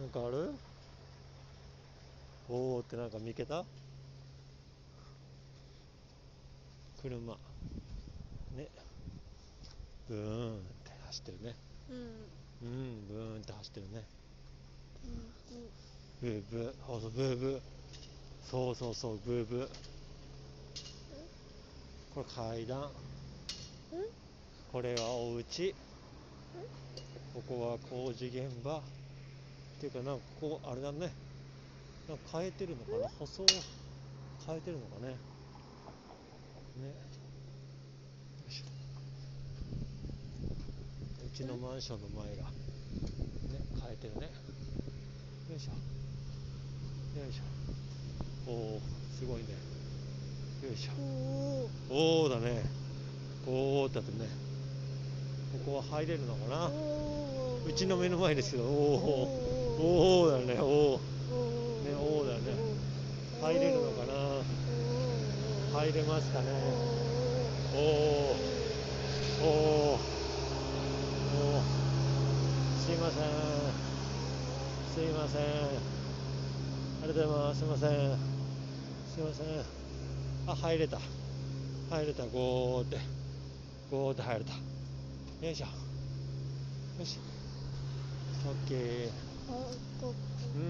なんかある？おおってなんか見けた？車ね、ブーンって走ってるね。うん、うん、ブーンって走ってるね。うん、うん、ブーブー、あ、そうブーブー、そうそうそうブーブー。これ階段。これはお家。ここは工事現場。っていうかなんかここあれだね。なんか変えてるのかな、舗装変えてるのかね。ね、よいしょ。うちのマンションの前がね変えてるね。よいしょよいしょ。おおすごいね。よいしょ。おおだね。おおだってね。ここは入れるのかな。うちの目の前ですけど。おおおおだね。おおね、おおだね。入れるのかな。入れますかね。おーおーおー、すいませんすいません、ありがとうございます、すいませんすいません。あ、入れた入れた、ゴーってゴーって入れた。よいしょよし、オッケー。うん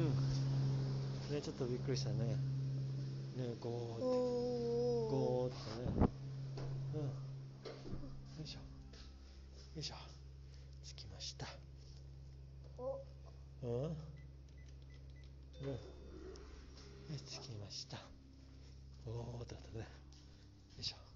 ね、ちょっとびっくりしたね。ね、ゴーってゴーっとね、うん、よいしょ、よいしょ、着きました。うん、うん、着きました。おーっとね、よいしょ。